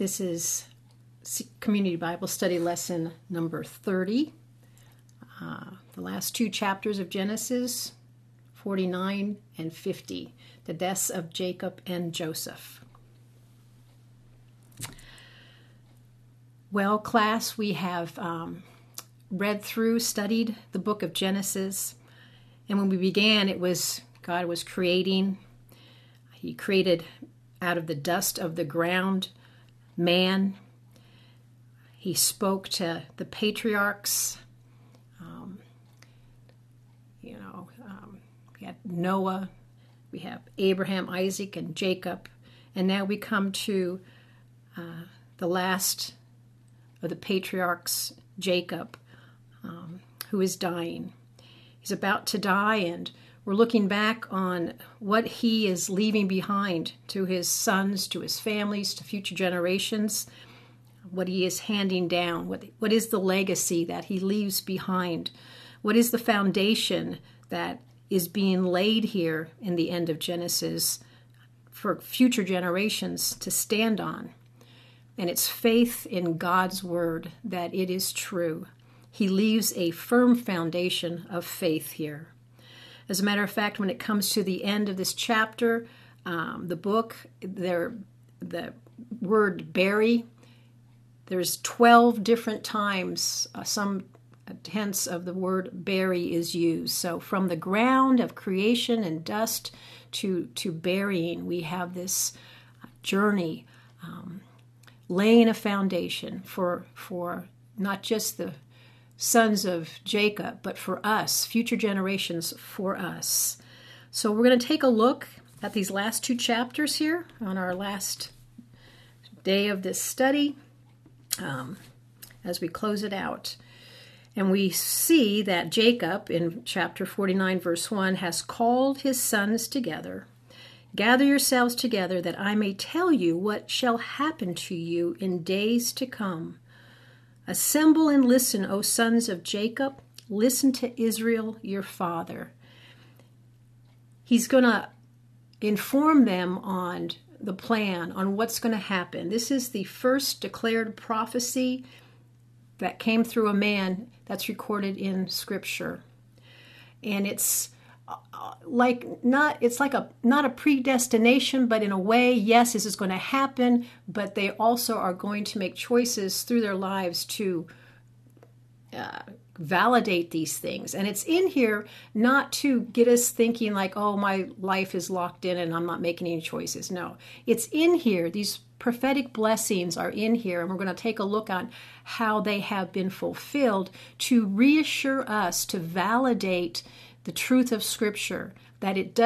This is Community Bible Study lesson number 30. The last two chapters of Genesis, 49 and 50, the deaths of Jacob and Joseph. Well, class, we have read through, studied the book of Genesis, and when we began, it was God was creating. He created out of the dust of the ground man. He spoke to the patriarchs. We have Noah, we have Abraham, Isaac, and Jacob, and now we come to the last of the patriarchs, Jacob, who is dying. He's about to die, and we're looking back on what he is leaving behind to his sons, to his families, to future generations, what he is handing down, what is the legacy that he leaves behind, what is the foundation that is being laid here in the end of Genesis for future generations to stand on. And it's faith in God's word that it is true. He leaves a firm foundation of faith here. As a matter of fact, when it comes to the end of this chapter, the book, the word bury, there's 12 different times some tense of the word bury is used. So from the ground of creation and dust to burying, we have this journey, laying a foundation for not just the sons of Jacob, but for us, future generations for us. So we're going to take a look at these last two chapters here on our last day of this study as we close it out. And we see that Jacob in chapter 49, verse 1, has called his sons together. Gather yourselves together that I may tell you what shall happen to you in days to come. Assemble and listen, O sons of Jacob. Listen to Israel, your father. He's going to inform them on the plan, on what's going to happen. This is the first declared prophecy that came through a man that's recorded in Scripture. And it's like not a predestination, but in a way, yes, this is going to happen, but they also are going to make choices through their lives to validate these things. And it's in here not to get us thinking like, oh, my life is locked in and I'm not making any choices. No, it's in here. These prophetic blessings are in here, and we're going to take a look on how they have been fulfilled to reassure us, to validate the truth of Scripture, that it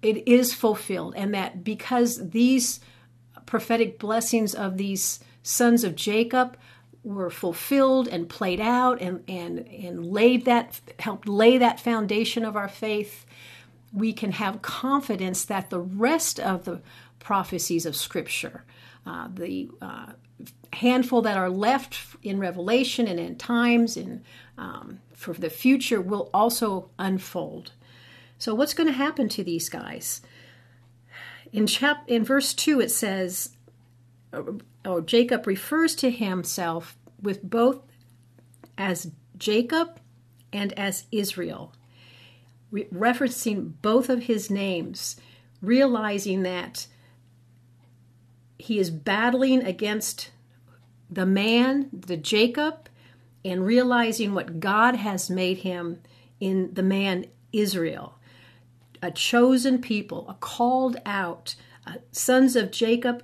is fulfilled, and that because these prophetic blessings of these sons of Jacob were fulfilled and played out and helped lay that foundation of our faith, we can have confidence that the rest of the prophecies of Scripture, the handful that are left in Revelation and in times and for the future, will also unfold. So what's going to happen to these guys? In verse 2 it says, oh, Jacob refers to himself with both as Jacob and as Israel, referencing both of his names, realizing that he is battling against the man, the Jacob, and realizing what God has made him in the man Israel, a chosen people, a called out, sons of Jacob,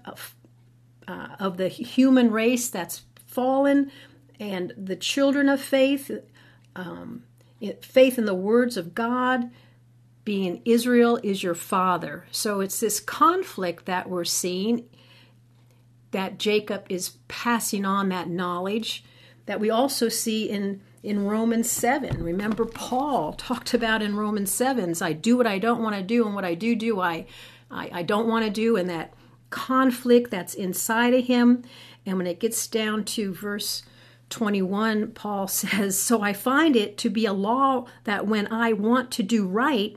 of the human race that's fallen, and the children of faith, faith in the words of God, being Israel is your father. So it's this conflict that we're seeing, that Jacob is passing on that knowledge that we also see in Romans 7. Remember, Paul talked about in Romans 7, I do what I don't want to do, and what I do I don't want to do, and that conflict that's inside of him. And when it gets down to verse 21, Paul says, so I find it to be a law that when I want to do right,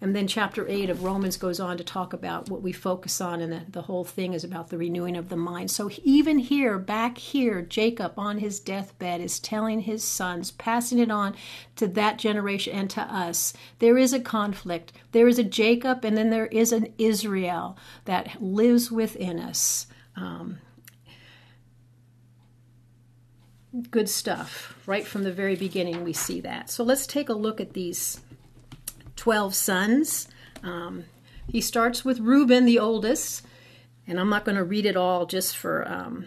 And then chapter 8 of Romans goes on to talk about what we focus on, and the whole thing is about the renewing of the mind. So even here, back here, Jacob on his deathbed is telling his sons, passing it on to that generation and to us. There is a conflict. There is a Jacob, and then there is an Israel that lives within us. Good stuff. Right from the very beginning, we see that. So let's take a look at these 12 sons. He starts with Reuben, the oldest, and I'm not going to read it all just for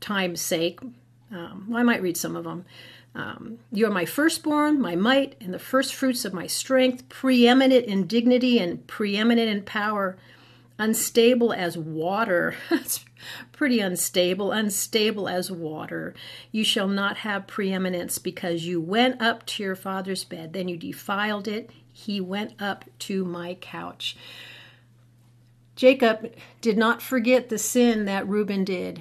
time's sake. I might read some of them. "You are my firstborn, my might, and the first fruits of my strength, preeminent in dignity and preeminent in power, unstable as water." It's pretty unstable. "Unstable as water. You shall not have preeminence because you went up to your father's bed. Then you defiled it. He went up to my couch." Jacob did not forget the sin that Reuben did.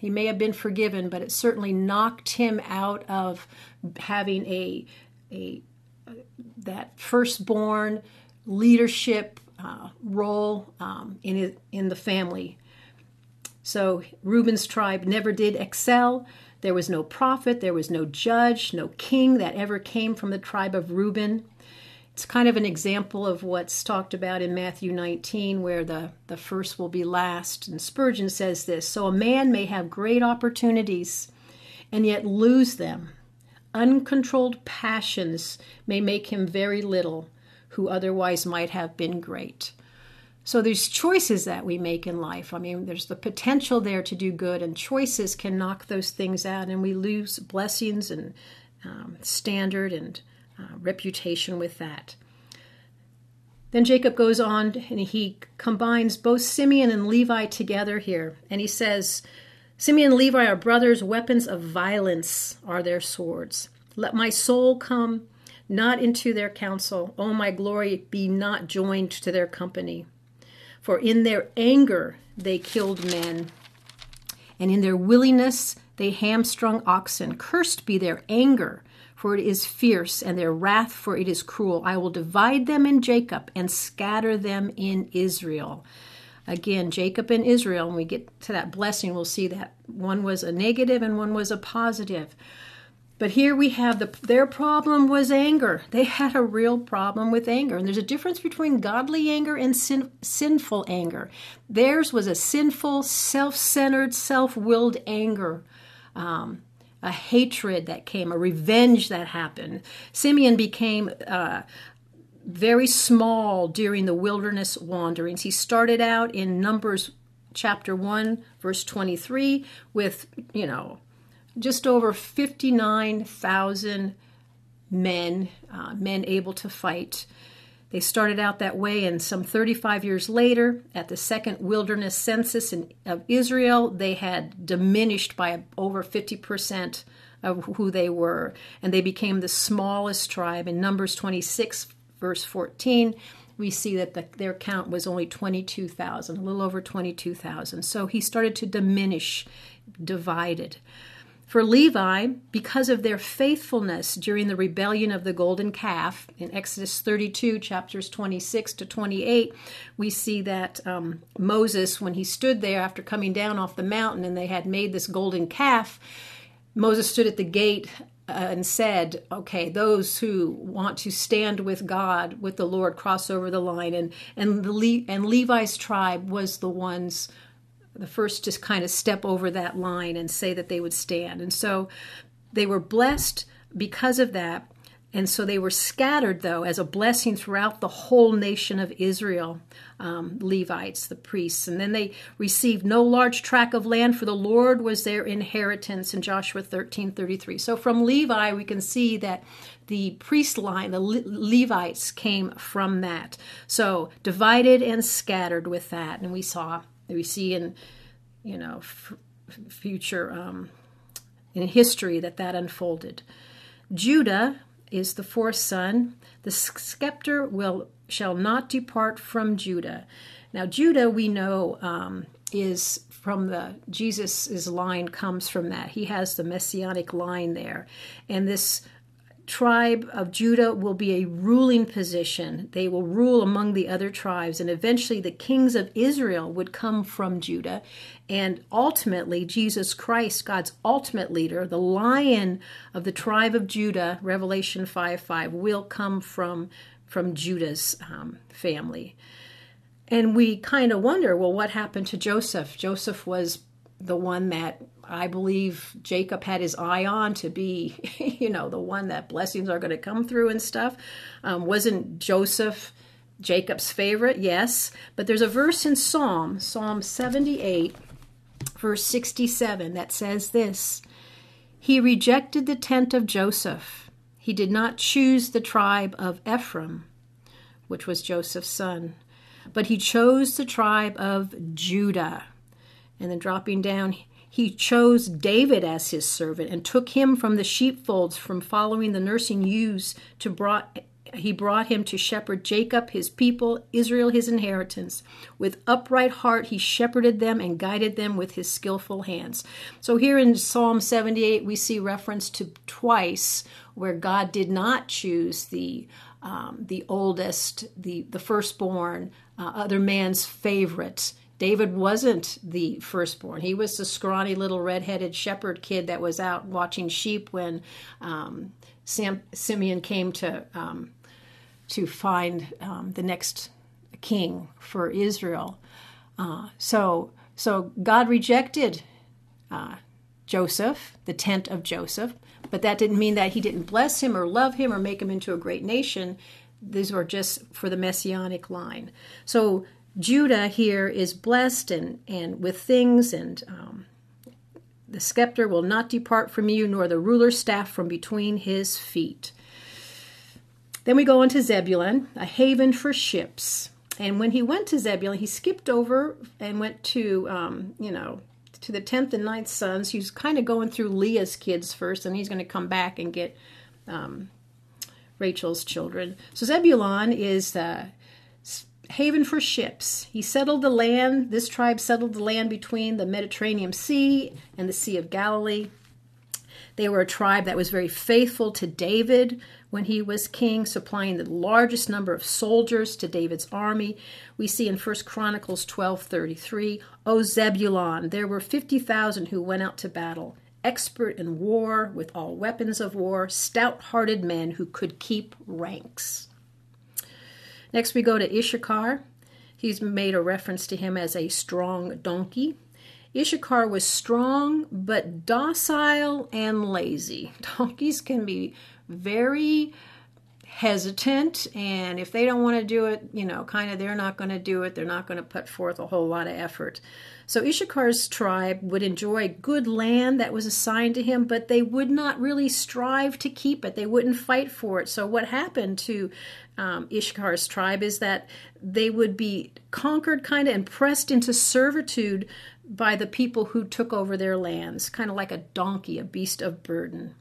He may have been forgiven, but it certainly knocked him out of having that firstborn leadership role in the family. So Reuben's tribe never did excel. There was no prophet, there was no judge, no king that ever came from the tribe of Reuben. It's kind of an example of what's talked about in Matthew 19, where the first will be last. And Spurgeon says this, "So a man may have great opportunities and yet lose them. Uncontrolled passions may make him very little, who otherwise might have been great." So there's choices that we make in life. I mean, there's the potential there to do good, and choices can knock those things out, and we lose blessings and standard and reputation with that. Then Jacob goes on, and he combines both Simeon and Levi together here, and he says, "Simeon and Levi are brothers, weapons of violence are their swords. Let my soul come not into their counsel, O my glory, be not joined to their company. For in their anger they killed men, and in their willingness they hamstrung oxen. Cursed be their anger, for it is fierce, and their wrath, for it is cruel. I will divide them in Jacob and scatter them in Israel." Again, Jacob and Israel, when we get to that blessing, we'll see that one was a negative and one was a positive. But here we have their problem was anger. They had a real problem with anger. And there's a difference between godly anger and sinful anger. Theirs was a sinful, self-centered, self-willed anger, a hatred that came, a revenge that happened. Simeon became very small during the wilderness wanderings. He started out in Numbers chapter 1, verse 23, with, just over 59,000 men able to fight. They started out that way, and some 35 years later, at the second wilderness census of Israel, they had diminished by over 50% of who they were, and they became the smallest tribe. In Numbers 26, verse 14, we see that their count was only 22,000, a little over 22,000. So he started to diminish, divided. For Levi, because of their faithfulness during the rebellion of the golden calf, in Exodus 32, chapters 26 to 28, we see that Moses, when he stood there after coming down off the mountain and they had made this golden calf, Moses stood at the gate and said, "Okay, those who want to stand with God, with the Lord, cross over the line." And Levi's tribe was the ones, the first to kind of step over that line and say that they would stand. And so they were blessed because of that. And so they were scattered, though, as a blessing throughout the whole nation of Israel, Levites, the priests. And then they received no large tract of land, for the Lord was their inheritance in Joshua 13:33. So from Levi, we can see that the priest line, the Levites, came from that. So divided and scattered with that. And we see in, you know, future, in history that unfolded. Judah is the fourth son. The scepter shall not depart from Judah. Now, Judah, we know, is from Jesus' line, comes from that. He has the messianic line there. And this tribe of Judah will be a ruling position. They will rule among the other tribes, and eventually the kings of Israel would come from Judah. And ultimately, Jesus Christ, God's ultimate leader, the Lion of the tribe of Judah, Revelation 5:5, will come from Judah's family. And we kind of wonder, well, what happened to Joseph? Joseph was the one that I believe Jacob had his eye on to be, you know, the one that blessings are going to come through and stuff. Wasn't Joseph Jacob's favorite? Yes. But there's a verse in Psalm 78, verse 67, that says this: He rejected the tent of Joseph. He did not choose the tribe of Ephraim, which was Joseph's son, but he chose the tribe of Judah. And then dropping down, he chose David as his servant and took him from the sheepfolds, from following the nursing ewes. He brought him to shepherd Jacob, his people, Israel, his inheritance. With upright heart, he shepherded them and guided them with his skillful hands. So here in Psalm 78, we see reference to twice where God did not choose the oldest, the firstborn, other man's favorite. David wasn't the firstborn. He was the scrawny little red-headed shepherd kid that was out watching sheep when Simeon came to find the next king for Israel. So God rejected Joseph, the tent of Joseph, but that didn't mean that he didn't bless him or love him or make him into a great nation. These were just for the messianic line. So Judah here is blessed and with things, and the scepter will not depart from you, nor the ruler's staff from between his feet. Then we go on to Zebulun, a haven for ships. And when he went to Zebulun, he skipped over and went to the 10th and 9th sons. He's kind of going through Leah's kids first, and he's going to come back and get Rachel's children. So Zebulun is haven for ships. He settled the land. This tribe settled the land between the Mediterranean Sea and the Sea of Galilee. They were a tribe that was very faithful to David when he was king, supplying the largest number of soldiers to David's army. We see in 1 Chronicles 12:33, O Zebulun, there were 50,000 who went out to battle, expert in war with all weapons of war, stout-hearted men who could keep ranks. Next, we go to Issachar. He's made a reference to him as a strong donkey. Issachar was strong, but docile and lazy. Donkeys can be very hesitant, and if they don't want to do it, you know, kind of they're not going to do it. They're not going to put forth a whole lot of effort. So Issachar's tribe would enjoy good land that was assigned to him, but they would not really strive to keep it. They wouldn't fight for it. So what happened to Issachar's tribe is that they would be conquered kind of and pressed into servitude by the people who took over their lands, kind of like a donkey, a beast of burden.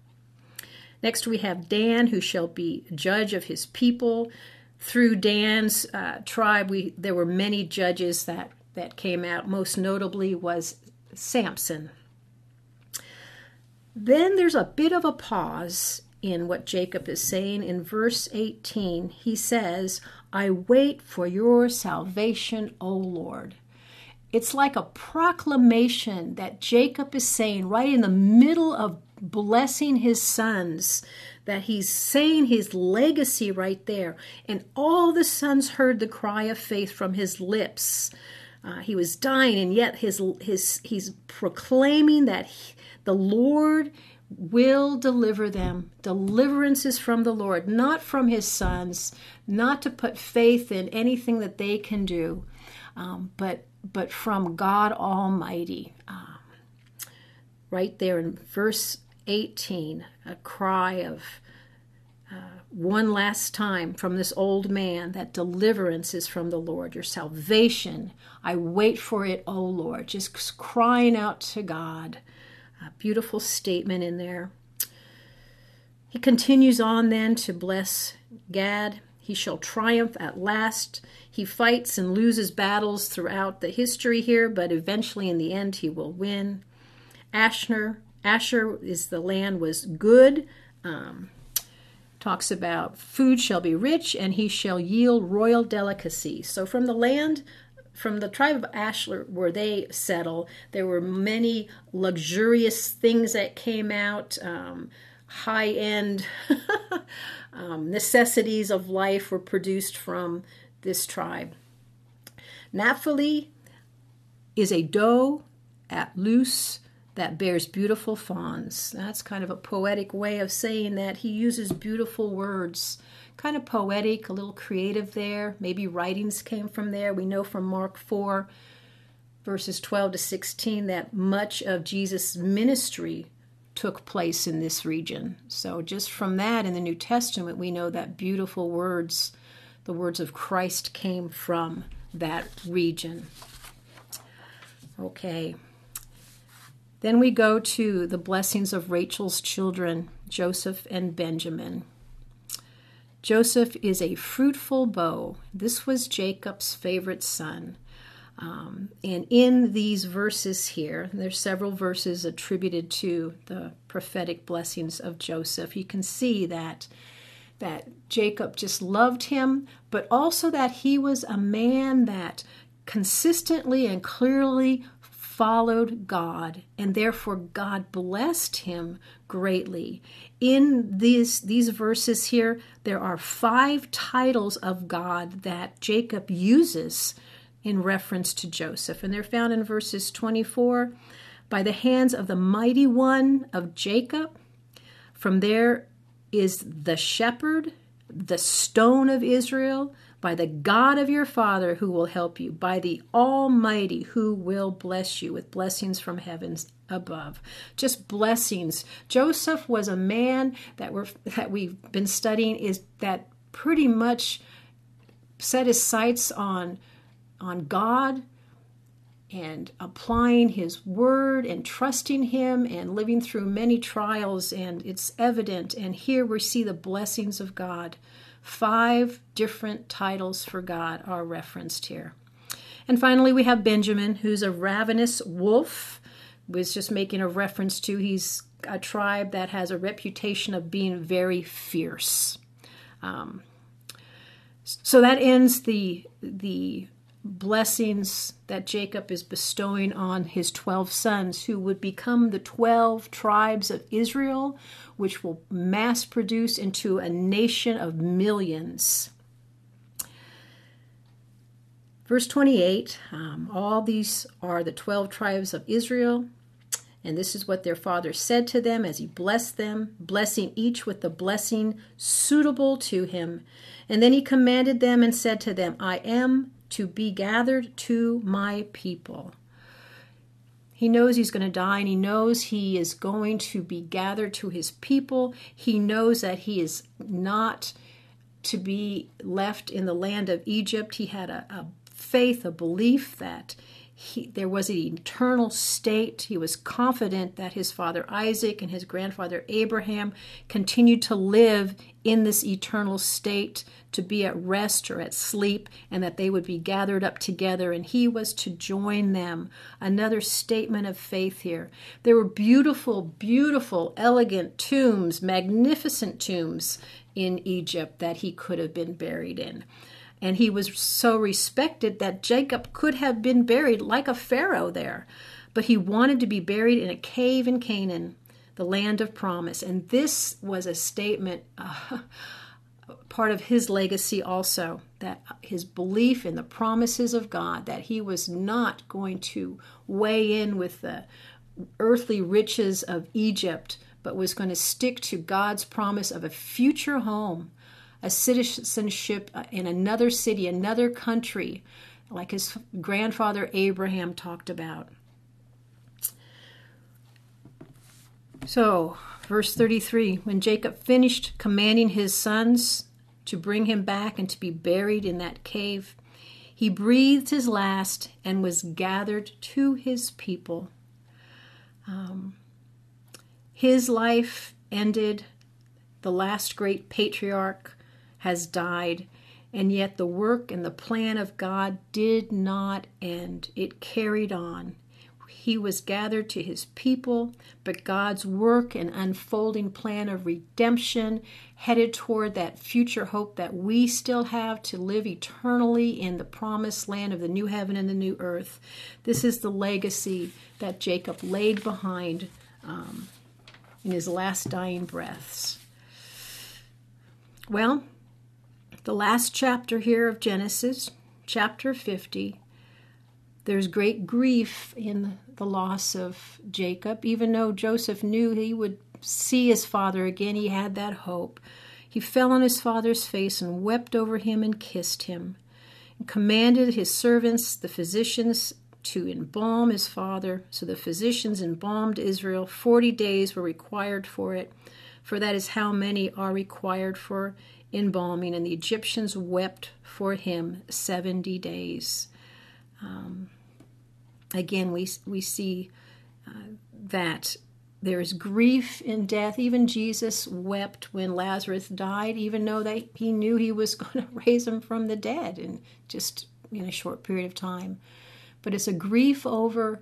Next, we have Dan, who shall be judge of his people. Through Dan's tribe, there were many judges that came out. Most notably was Samson. Then there's a bit of a pause in what Jacob is saying. In verse 18, he says, I wait for your salvation, O Lord. It's like a proclamation that Jacob is saying right in the middle of blessing his sons, that he's saying his legacy right there. And all the sons heard the cry of faith from his lips. He was dying, and yet he's proclaiming that the Lord will deliver them. Deliverance is from the Lord, not from his sons, not to put faith in anything that they can do, but from God Almighty. Right there in verse 18, a cry of one last time from this old man that deliverance is from the Lord, your salvation. I wait for it, O Lord. Just crying out to God. A beautiful statement in there. He continues on then to bless Gad. He shall triumph at last. He fights and loses battles throughout the history here, but eventually in the end he will win. Asher is the land was good. Talks about food shall be rich and he shall yield royal delicacy. So from the land, from the tribe of Asher where they settle, there were many luxurious things that came out, high-end necessities of life were produced from this tribe. Naphtali is a doe at loose that bears beautiful fawns. That's kind of a poetic way of saying that. He uses beautiful words. Kind of poetic, a little creative there. Maybe writings came from there. We know from Mark 4, verses 12 to 16, that much of Jesus' ministry took place in this region. So just from that in the New Testament, we know that beautiful words, the words of Christ, came from that region. Okay. Then we go to the blessings of Rachel's children, Joseph and Benjamin. Joseph is a fruitful bow. This was Jacob's favorite son. And in these verses here, there's several verses attributed to the prophetic blessings of Joseph. You can see that Jacob just loved him, but also that he was a man that consistently and clearly followed God, and therefore God blessed him greatly. In these verses here, there are 5 titles of God that Jacob uses in reference to Joseph, and they're found in verses 24, by the hands of the mighty one of Jacob. From there is the shepherd, the stone of Israel, by the God of your father who will help you, by the Almighty who will bless you with blessings from heavens above. Just blessings. Joseph was a man that we've been studying is that pretty much set his sights on God and applying his word and trusting him and living through many trials, and it's evident. And here we see the blessings of God. 5 different titles for God are referenced here. And finally, we have Benjamin, who's a ravenous wolf, was just making a reference to he's a tribe that has a reputation of being very fierce. So that ends the blessings that Jacob is bestowing on his 12 sons, who would become the 12 tribes of Israel, which will mass produce into a nation of millions. Verse 28, all these are the 12 tribes of Israel, and this is what their father said to them as he blessed them, blessing each with the blessing suitable to him. And then he commanded them and said to them, I am to be gathered to my people. He knows he's going to die, and he knows he is going to be gathered to his people. He knows that he is not to be left in the land of Egypt. He had a faith, a belief that there was an eternal state. He was confident that his father Isaac and his grandfather Abraham continued to live in this eternal state, to be at rest or at sleep, and that they would be gathered up together, and he was to join them. Another statement of faith here. There were beautiful, beautiful, elegant tombs, magnificent tombs in Egypt that he could have been buried in. And he was so respected that Jacob could have been buried like a pharaoh there. But he wanted to be buried in a cave in Canaan, the land of promise. And this was a statement, part of his legacy also, that his belief in the promises of God, that he was not going to weigh in with the earthly riches of Egypt, but was going to stick to God's promise of a future home, a citizenship in another city, another country, like his grandfather Abraham talked about. So, verse 33, when Jacob finished commanding his sons to bring him back and to be buried in that cave, he breathed his last and was gathered to his people. His life ended. The last great patriarch has died, and yet the work and the plan of God did not end. It carried on. He was gathered to his people, but God's work and unfolding plan of redemption headed toward that future hope that we still have to live eternally in the promised land of the new heaven and the new earth. This is the legacy that Jacob laid behind in his last dying breaths. Well, the last chapter here of Genesis, chapter 50, there's great grief in the loss of Jacob. Even though Joseph knew he would see his father again, he had that hope. He fell on his father's face and wept over him and kissed him, and commanded his servants, the physicians, to embalm his father. So the physicians embalmed Israel. 40 days were required for it, for that is how many are required for embalming. And the Egyptians wept for him 70 days. Again, we see that there is grief in death. Even Jesus wept when Lazarus died, even though that he knew he was going to raise him from the dead in just in a short period of time. But it's a grief over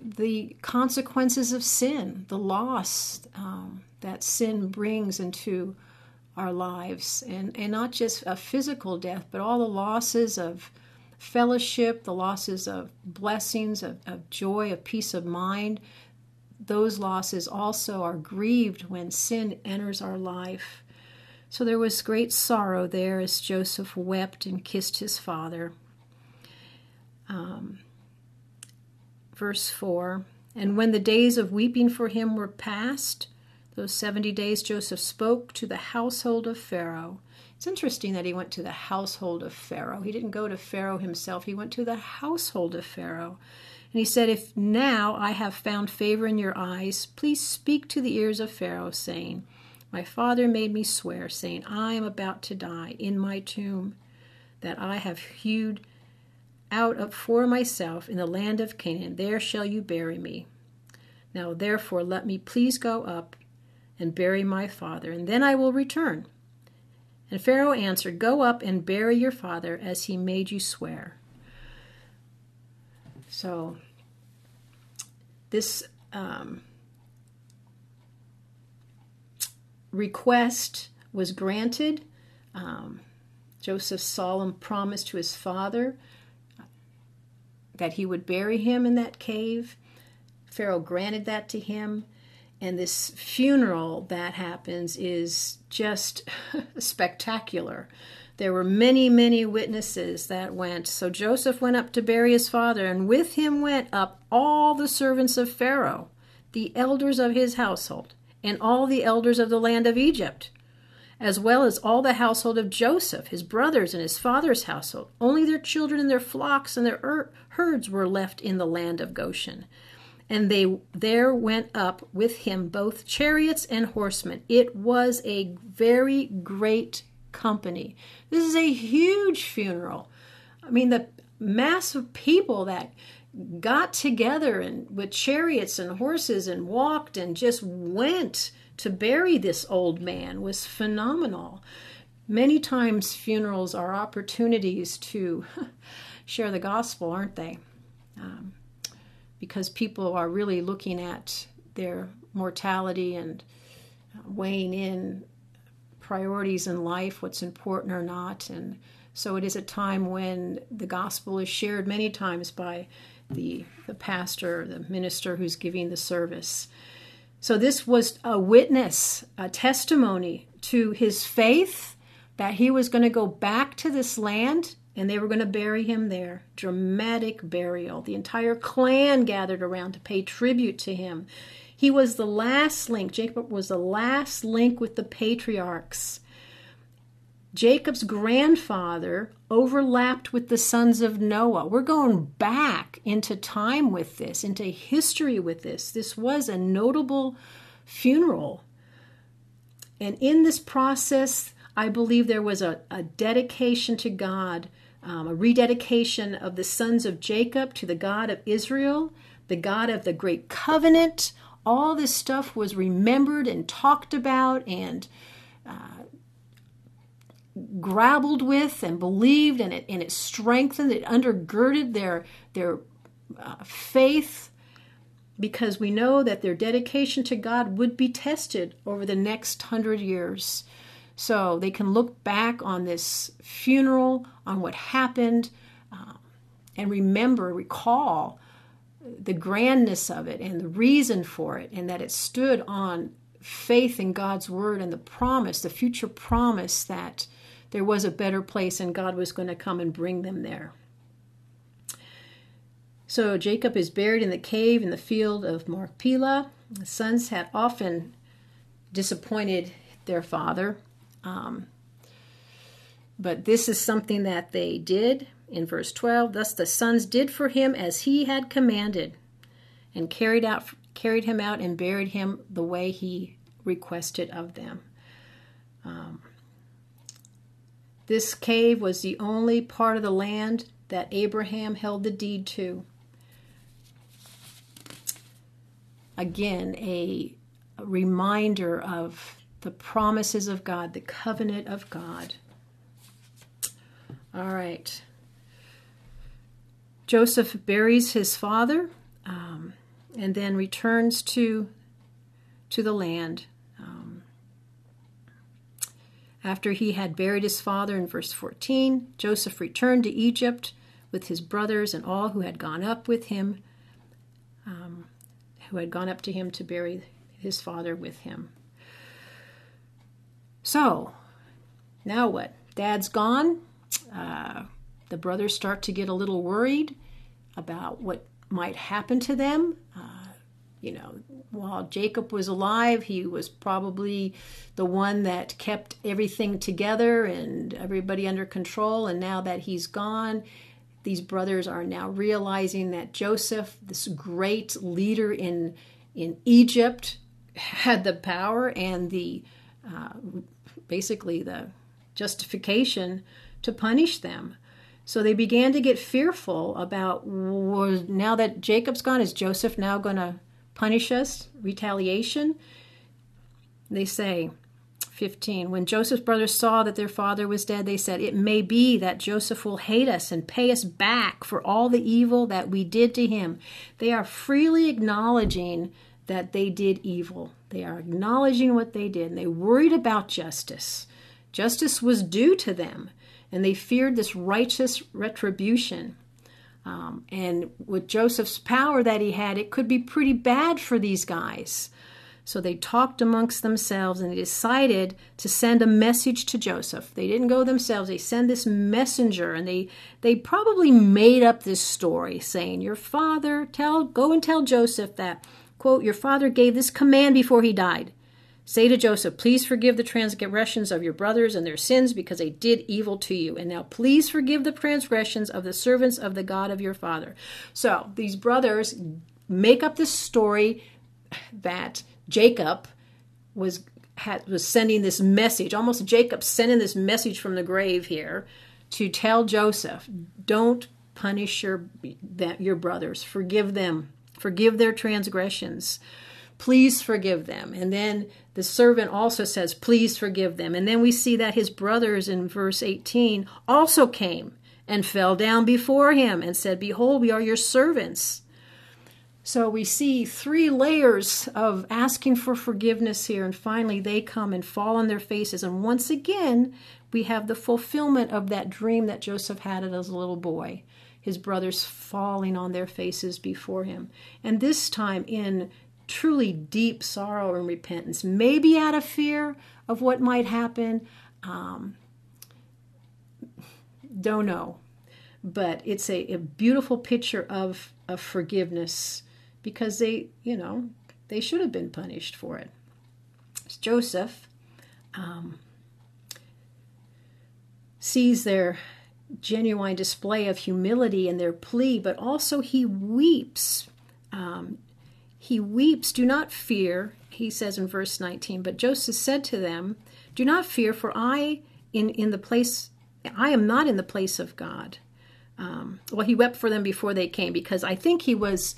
the consequences of sin, the loss that sin brings into our lives, and not just a physical death, but all the losses of fellowship, the losses of blessings, of joy, of peace of mind. Those losses also are grieved when sin enters our life. So there was great sorrow there as Joseph wept and kissed his father. Verse 4, and when the days of weeping for him were past, those 70 days, Joseph spoke to the household of Pharaoh. It's interesting that he went to the household of Pharaoh. He didn't go to Pharaoh himself. He went to the household of Pharaoh. And he said, if now I have found favor in your eyes, please speak to the ears of Pharaoh, saying, my father made me swear, saying, I am about to die in my tomb that I have hewed out of for myself in the land of Canaan. There shall you bury me. Now, therefore, let me please go up and bury my father, and then I will return. And Pharaoh answered, go up and bury your father as he made you swear. So this request was granted. Joseph's solemn promise to his father that he would bury him in that cave. Pharaoh granted that to him. And this funeral that happens is just spectacular. There were many, many witnesses that went. So Joseph went up to bury his father, and with him went up all the servants of Pharaoh, the elders of his household, and all the elders of the land of Egypt, as well as all the household of Joseph, his brothers and his father's household. Only their children and their flocks and their herds were left in the land of Goshen. And there went up with him both chariots and horsemen. It was a very great company. This is a huge funeral. I mean, the mass of people that got together and with chariots and horses and walked and just went to bury this old man was phenomenal. Many times funerals are opportunities to share the gospel, aren't they? Because people are really looking at their mortality and weighing in priorities in life, what's important or not. And so it is a time when the gospel is shared many times by the pastor, the minister who's giving the service. So this was a witness, a testimony to his faith that he was going to go back to this land, and they were going to bury him there. Dramatic burial. The entire clan gathered around to pay tribute to him. He was the last link. Jacob was the last link with the patriarchs. Jacob's grandfather overlapped with the sons of Noah. We're going back into time with this, into history with this. This was a notable funeral. And in this process, I believe there was a dedication to God, a rededication of the sons of Jacob to the God of Israel, the God of the Great Covenant. All this stuff was remembered and talked about and grappled with and believed, and it strengthened, it undergirded their faith, because we know that their dedication to God would be tested over the next 100 years. So they can look back on this funeral, on what happened, and recall the grandness of it and the reason for it, and that it stood on faith in God's word and the promise, the future promise that there was a better place and God was going to come and bring them there. So Jacob is buried in the cave in the field of Marpelah. The sons had often disappointed their father, but this is something that they did. In verse 12, thus the sons did for him as he had commanded, and carried him out and buried him the way he requested of them. This cave was the only part of the land that Abraham held the deed to. Again, a reminder of the promises of God, the covenant of God. All right. Joseph buries his father and then returns to the land. After he had buried his father, in verse 14, Joseph returned to Egypt with his brothers and all who had gone up with him, who had gone up to him to bury his father with him. So, now what? Dad's gone. The brothers start to get a little worried about what might happen to them. While Jacob was alive, he was probably the one that kept everything together and everybody under control. And now that he's gone, these brothers are now realizing that Joseph, this great leader in Egypt, had the power and basically the justification to punish them. So they began to get fearful about, now that Jacob's gone, is Joseph now going to punish us? Retaliation? They say, 15, when Joseph's brothers saw that their father was dead, they said, it may be that Joseph will hate us and pay us back for all the evil that we did to him. They are freely acknowledging that they did evil. They are acknowledging what they did, and they worried about justice. Justice was due to them, and they feared this righteous retribution. And with Joseph's power that he had, it could be pretty bad for these guys. So they talked amongst themselves, and they decided to send a message to Joseph. They didn't go themselves. They send this messenger, and they probably made up this story, saying, your father, go and tell Joseph that, quote, your father gave this command before he died. Say to Joseph, please forgive the transgressions of your brothers and their sins, because they did evil to you. And now please forgive the transgressions of the servants of the God of your father. So these brothers make up this story that Jacob was sending this message, almost Jacob sending this message from the grave here to tell Joseph, don't punish your brothers. Forgive them. Forgive their transgressions. Please forgive them. And then the servant also says, please forgive them. And then we see that his brothers in verse 18 also came and fell down before him and said, behold, we are your servants. So we see three layers of asking for forgiveness here. And finally, they come and fall on their faces. And once again, we have the fulfillment of that dream that Joseph had as a little boy. His brothers falling on their faces before him. And this time in truly deep sorrow and repentance, maybe out of fear of what might happen. Don't know. But it's a beautiful picture of forgiveness, because they, They should have been punished for it. Joseph sees their genuine display of humility and their plea, but also he weeps. He weeps, do not fear, he says in verse 19, but Joseph said to them, do not fear, for I am not in the place of God. Well, he wept for them before they came, because I think he was,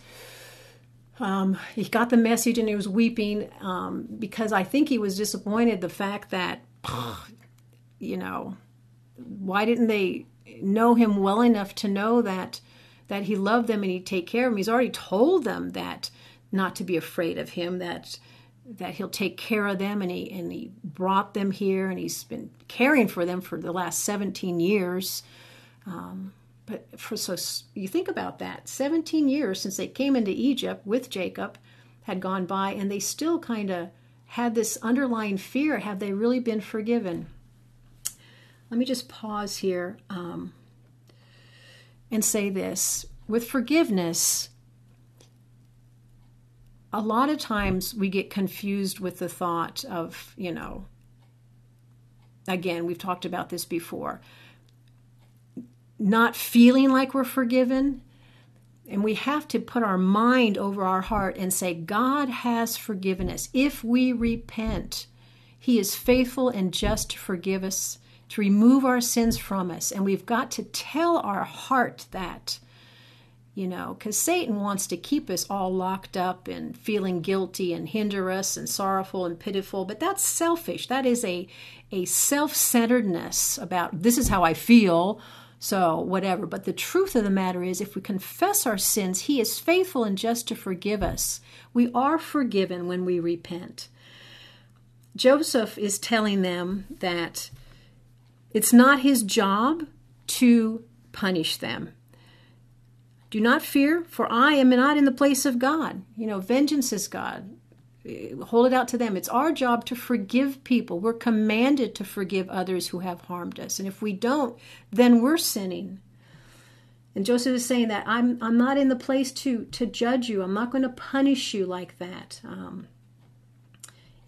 he got the message and he was weeping, because I think he was disappointed the fact that, why didn't they know him well enough to know that he loved them and he'd take care of them? He's already told them that not to be afraid of him, that he'll take care of them, and he brought them here, and he's been caring for them for the last 17 years. So you think about that, 17 years since they came into Egypt with Jacob had gone by, and they still kind of had this underlying fear. Have they really been forgiven? Let me just pause here and say this. With forgiveness, a lot of times we get confused with the thought of, again, we've talked about this before, not feeling like we're forgiven. And we have to put our mind over our heart and say, God has forgiven us. If we repent, he is faithful and just to forgive us, to remove our sins from us. And we've got to tell our heart that, because Satan wants to keep us all locked up and feeling guilty and hinder us and sorrowful and pitiful. But that's selfish. That is a self-centeredness about this is how I feel, so whatever. But the truth of the matter is, if we confess our sins, he is faithful and just to forgive us. We are forgiven when we repent. Joseph is telling them that it's not his job to punish them. Do not fear, for I am not in the place of God. Vengeance is God. Hold it out to them. It's our job to forgive people. We're commanded to forgive others who have harmed us. And if we don't, then we're sinning. And Joseph is saying that I'm not in the place to judge you. I'm not going to punish you like that.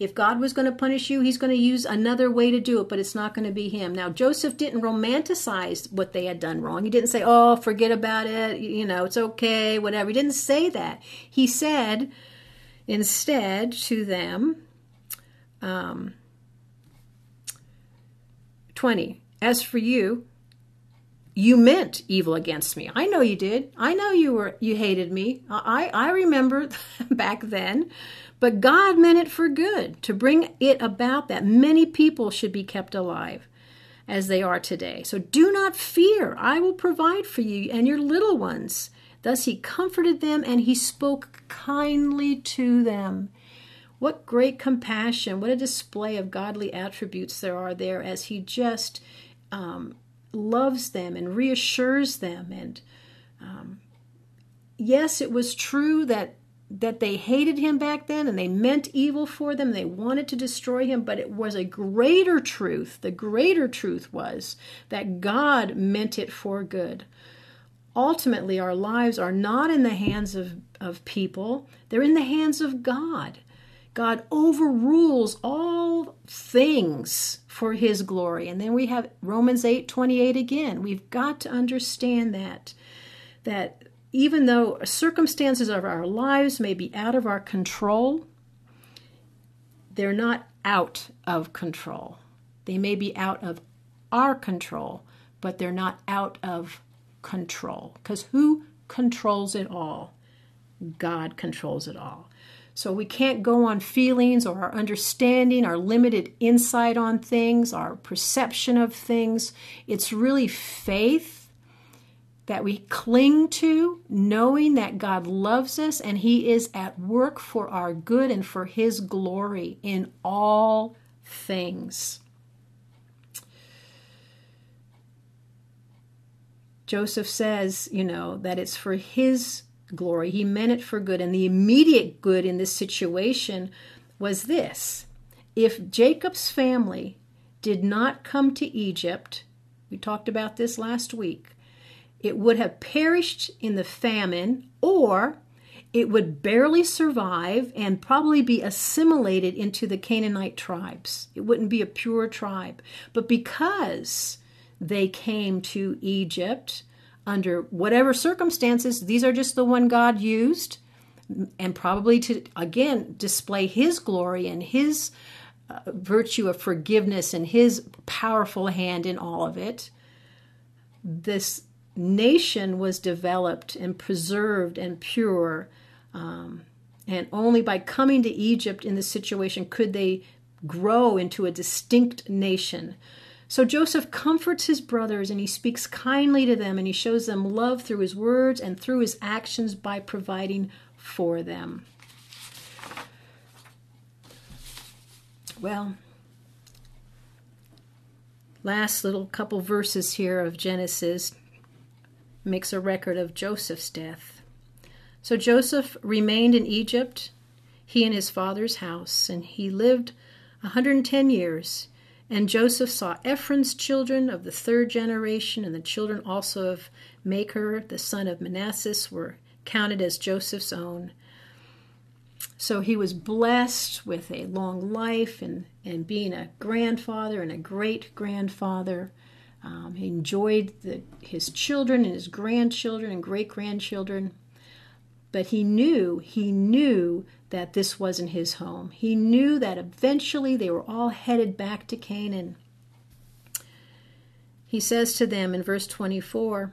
If God was going to punish you, he's going to use another way to do it, but it's not going to be him. Now, Joseph didn't romanticize what they had done wrong. He didn't say, oh, forget about it, it's okay, whatever. He didn't say that. He said instead to them, 20, as for you, you meant evil against me. I know you did. I know you hated me. I remember back then. But God meant it for good, to bring it about that many people should be kept alive as they are today. So do not fear. I will provide for you and your little ones. Thus he comforted them, and he spoke kindly to them. What great compassion, what a display of godly attributes there are there, as he just loves them and reassures them. And yes, it was true that they hated him back then, and they meant evil for them. They wanted to destroy him, but it was a greater truth. The greater truth was that God meant it for good. Ultimately, our lives are not in the hands of people. They're in the hands of God. God overrules all things for his glory. And then we have Romans 8:28 again. We've got to understand that even though circumstances of our lives may be out of our control, they're not out of control. They may be out of our control, but they're not out of control. Because who controls it all? God controls it all. So we can't go on feelings or our understanding, our limited insight on things, our perception of things. It's really faith that we cling to, knowing that God loves us and he is at work for our good and for his glory in all things. Joseph says, that it's for his glory. He meant it for good. And the immediate good in this situation was this. If Jacob's family did not come to Egypt, we talked about this last week, it would have perished in the famine, or it would barely survive and probably be assimilated into the Canaanite tribes. It wouldn't be a pure tribe. But because they came to Egypt under whatever circumstances, these are just the one God used, and probably to, again, display his glory and his virtue of forgiveness and his powerful hand in all of it. This nation was developed and preserved and pure, and only by coming to Egypt in this situation could they grow into a distinct nation. So Joseph comforts his brothers, and he speaks kindly to them, and he shows them love through his words and through his actions by providing for them. Well, last little couple verses here of Genesis makes a record of Joseph's death. So Joseph remained in Egypt, he and his father's house, and he lived 110 years. And Joseph saw Ephron's children of the third generation, and the children also of Machir, the son of Manasseh, were counted as Joseph's own. So he was blessed with a long life and being a grandfather and a great-grandfather. He enjoyed his children and his grandchildren and great-grandchildren. But he knew that this wasn't his home. He knew that eventually they were all headed back to Canaan. He says to them in verse 24,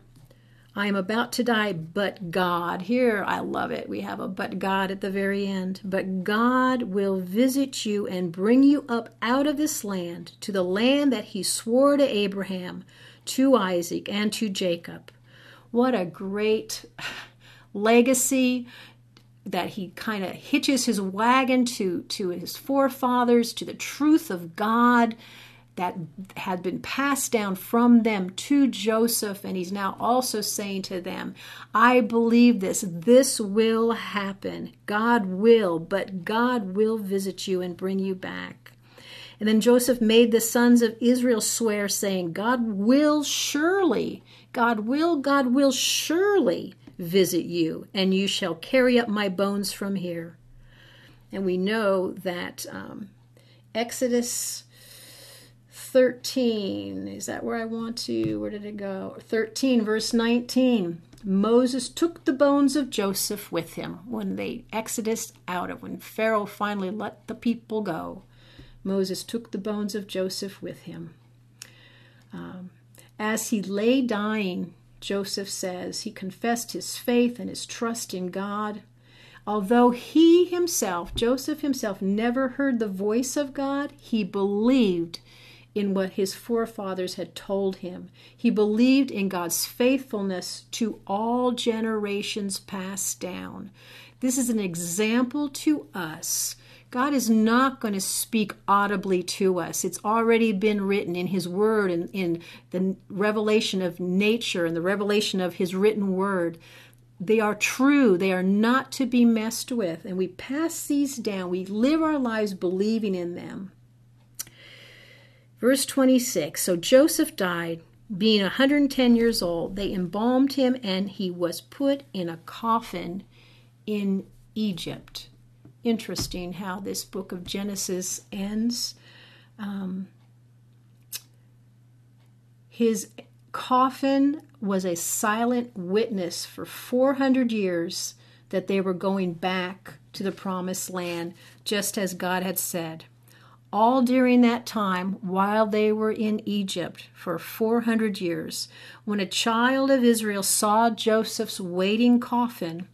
I am about to die, but God. Here, I love it. We have a but God at the very end. But God will visit you and bring you up out of this land to the land that he swore to Abraham, to Isaac, and to Jacob. What a great legacy that he kind of hitches his wagon to his forefathers, to the truth of God that had been passed down from them to Joseph, and he's now also saying to them, I believe this will happen. God will, but God will visit you and bring you back. And then Joseph made the sons of Israel swear, saying, God will surely visit you, and you shall carry up my bones from here. And we know that Exodus 13, is that where I want to? Where did it go? 13, verse 19. Moses took the bones of Joseph with him when they exodus out of, when Pharaoh finally let the people go. Moses took the bones of Joseph with him. As he lay dying, Joseph says, he confessed his faith and his trust in God. Although he himself, Joseph himself, never heard the voice of God, he believed in what his forefathers had told him. He believed in God's faithfulness to all generations passed down. This is an example to us. God is not going to speak audibly to us. It's already been written in his word and in the revelation of nature and the revelation of his written word. They are true. They are not to be messed with. And we pass these down. We live our lives believing in them. Verse 26, so Joseph died, being 110 years old. They embalmed him, and he was put in a coffin in Egypt. Interesting how this book of Genesis ends. His coffin was a silent witness for 400 years that they were going back to the promised land, just as God had said. All during that time, while they were in Egypt for 400 years, when a child of Israel saw Joseph's waiting coffin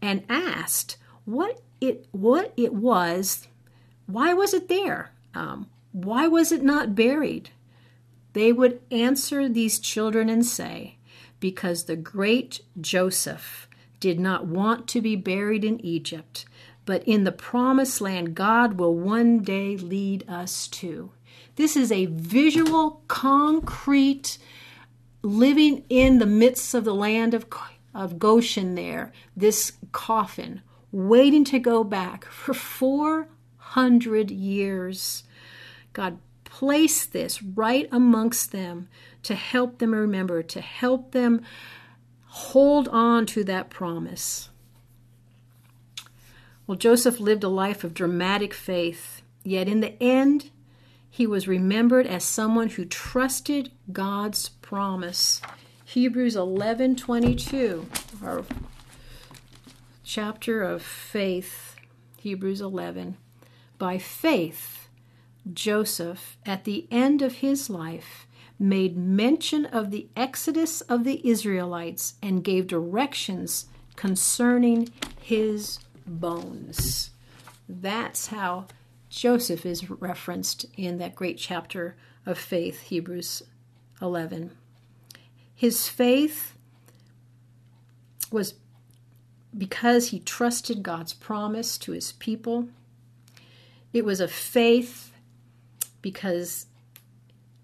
and asked what it was, why was it there? Why was it not buried? They would answer these children and say, because the great Joseph did not want to be buried in Egypt, but in the promised land, God will one day lead us to. This is a visual, concrete, living in the midst of the land of Goshen there, this coffin, waiting to go back for 400 years. God placed this right amongst them to help them remember, to help them hold on to that promise. Well, Joseph lived a life of dramatic faith, yet in the end, he was remembered as someone who trusted God's promise. Hebrews 11:22, our chapter of faith, Hebrews 11. By faith, Joseph, at the end of his life, made mention of the exodus of the Israelites and gave directions concerning his bones. That's how Joseph is referenced in that great chapter of faith, Hebrews 11. His faith was because he trusted God's promise to his people. It was a faith because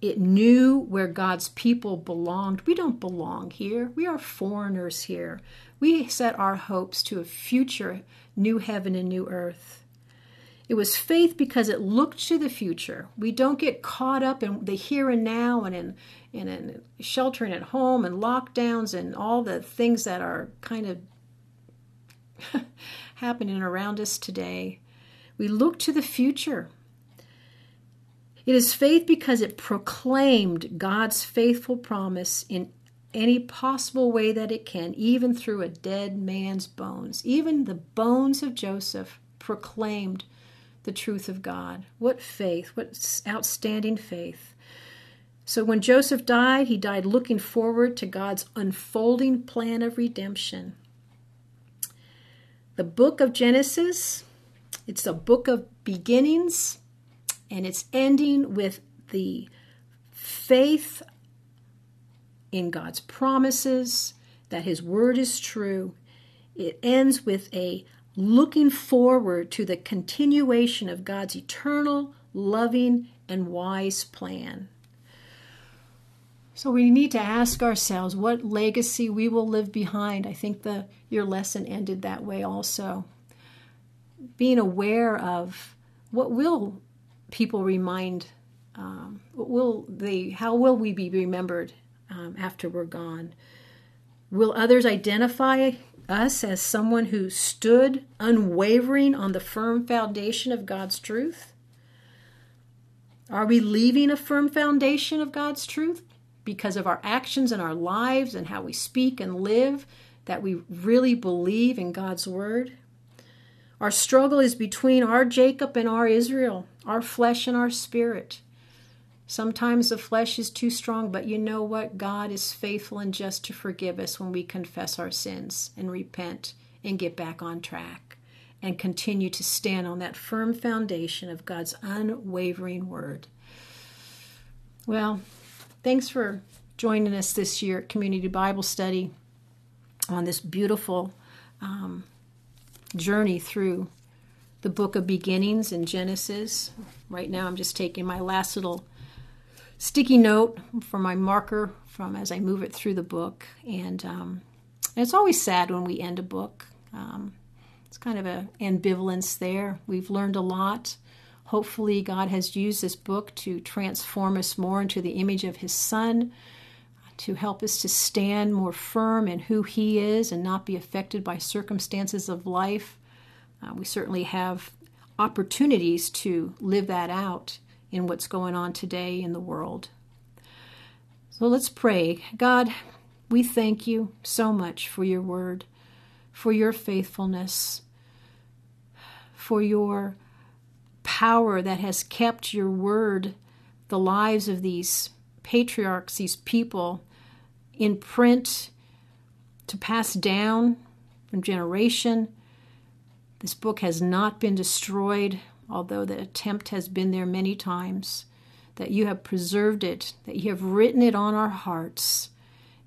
it knew where God's people belonged. We don't belong here. We are foreigners here. We set our hopes to a future new heaven and new earth. It was faith because it looked to the future. We don't get caught up in the here and now and in sheltering at home and lockdowns and all the things that are kind of happening around us today. We look to the future. It is faith because it proclaimed God's faithful promise in any possible way that it can, even through a dead man's bones. Even the bones of Joseph proclaimed the truth of God. What faith, what outstanding faith. So when Joseph died, he died looking forward to God's unfolding plan of redemption. The book of Genesis, it's a book of beginnings, and it's ending with the faith in God's promises, that his word is true. It ends with a looking forward to the continuation of God's eternal, loving, and wise plan. So we need to ask ourselves what legacy we will leave behind. I think your lesson ended that way also. Being aware of what will people remind, how will we be remembered after we're gone? Will others identify us as someone who stood unwavering on the firm foundation of God's truth? Are we leaving a firm foundation of God's truth because of our actions and our lives and how we speak and live, that we really believe in God's word? Our struggle is between our Jacob and our Israel, our flesh and our spirit. Sometimes the flesh is too strong, but you know what? God is faithful and just to forgive us when we confess our sins and repent and get back on track and continue to stand on that firm foundation of God's unwavering word. Well, thanks for joining us this year at Community Bible Study on this beautiful journey through the book of beginnings in Genesis. Right now I'm just taking my last little sticky note for my marker from as I move it through the book. And it's always sad when we end a book. It's kind of an ambivalence there. We've learned a lot. Hopefully God has used this book to transform us more into the image of his son, to help us to stand more firm in who he is and not be affected by circumstances of life. We certainly have opportunities to live that out in what's going on today in the world. So let's pray. God, we thank you so much for your word, for your faithfulness, for your power that has kept your word, the lives of these patriarchs, these people, in print to pass down from generation. This book has not been destroyed, although the attempt has been there many times, that you have preserved it, that you have written it on our hearts,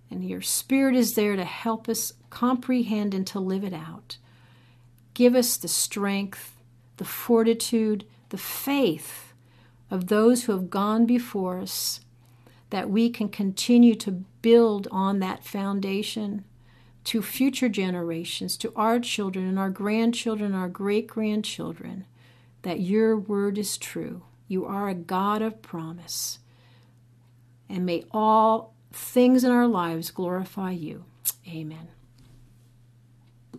and your Spirit is there to help us comprehend and to live it out. Give us the strength, the fortitude, the faith of those who have gone before us, that we can continue to build on that foundation to future generations, to our children and our grandchildren, our great-grandchildren, that your word is true. You are a God of promise. And may all things in our lives glorify you. Amen.